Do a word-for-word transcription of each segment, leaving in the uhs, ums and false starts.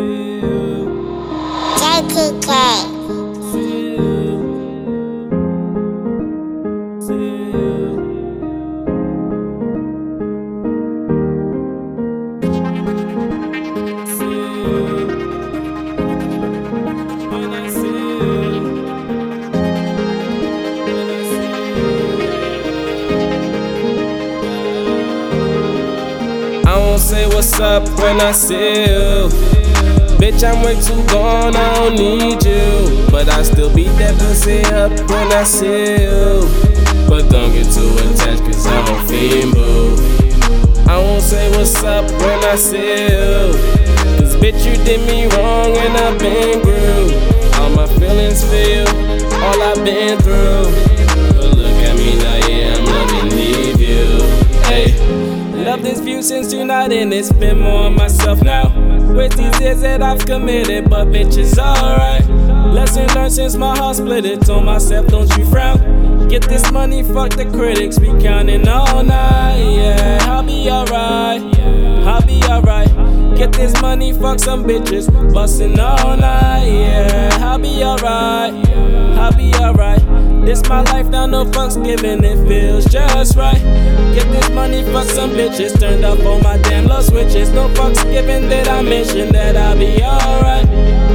J T K. I don't say what's up when I see you. Bitch, I'm way too gone, I don't need you. But I still beat that pussy up when I see you. But don't get too attached, cause I'm a fiend, boo. I won't say what's up when I see you. Cause bitch, you did me wrong and I've been through all my feelings for you, all I've been through. But look at me now, yeah, I'm loving leave you. Hey. Love this view since you're not in it, spend more on myself now. With these years that I've committed, but bitch, it's alright. Lesson learned since my heart split it, told myself don't you frown. Get this money, fuck the critics, we counting all night, yeah. I'll be alright, I'll be alright. Get this money, fuck some bitches, bustin' all night, yeah. I'll be alright, I'll be alright. This my life, now no fucks given, it feels just right. Get this money for some bitches, turned up on my damn love switches. No fucks given that I mention that I'll be alright.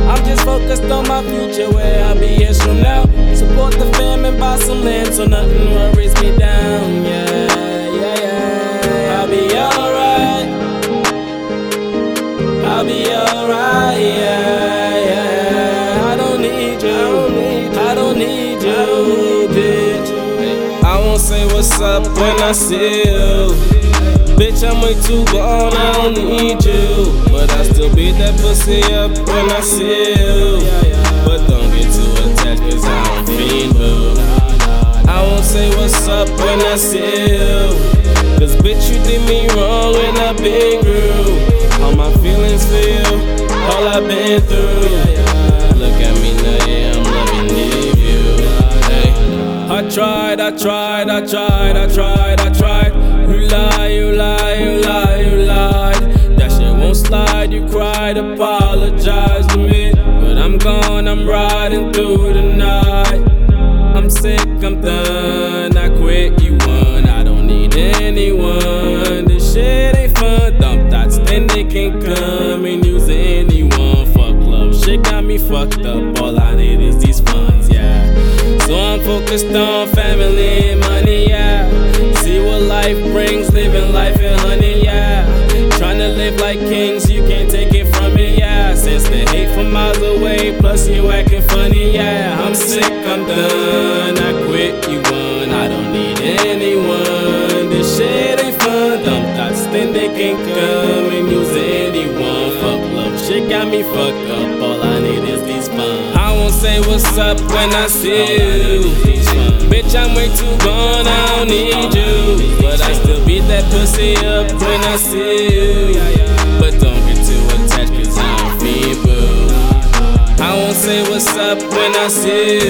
I'm just focused on my future, where I'll be years from now. Support the fam and buy some land, so nothing worries me down, yeah, yeah, yeah. I'll be alright, I'll be alright, yeah, yeah. I don't need you, I don't need you. I won't say what's up when I see you. Bitch, I'm way too gone, I don't need you. But I still beat that pussy up when I see you. But don't get too attached, cause I don't mean boo. I won't say what's up when I see you. Cause bitch, you did me wrong and I've been through all my feelings for you, all I've been through. Look at me now, yeah, I'm loving leave you. I tried, I tried, I tried, I tried, I tried. You lie, you lie, you lie, you lied. That shit won't slide, you cried, apologize to me. But I'm gone, I'm riding through the night. I'm sick, I'm done, I quit, you won. I don't need anyone, this shit ain't fun. Dump thoughts, then they can come and use anyone. Fuck love, shit got me fucked up, all I need is these funds, yeah. So I'm focused on family and money, yeah. See what life brings, living life and honey, yeah. Tryna live like kings, you can't take it from me, yeah. Since the hate from miles away, plus you acting funny, yeah. I'm sick, I'm done, I quit, you won. I don't need anyone, this shit ain't fun. Dumb thoughts, then they can't come and use anyone. Fuck love, shit got me fucked up, all I need is these funds. I won't say what's up when I see you. Bitch, I'm way too gone, I don't need you. But I still beat that pussy up when I see you. But don't get too attached, cause I don't feel boo. I won't say what's up when I see you.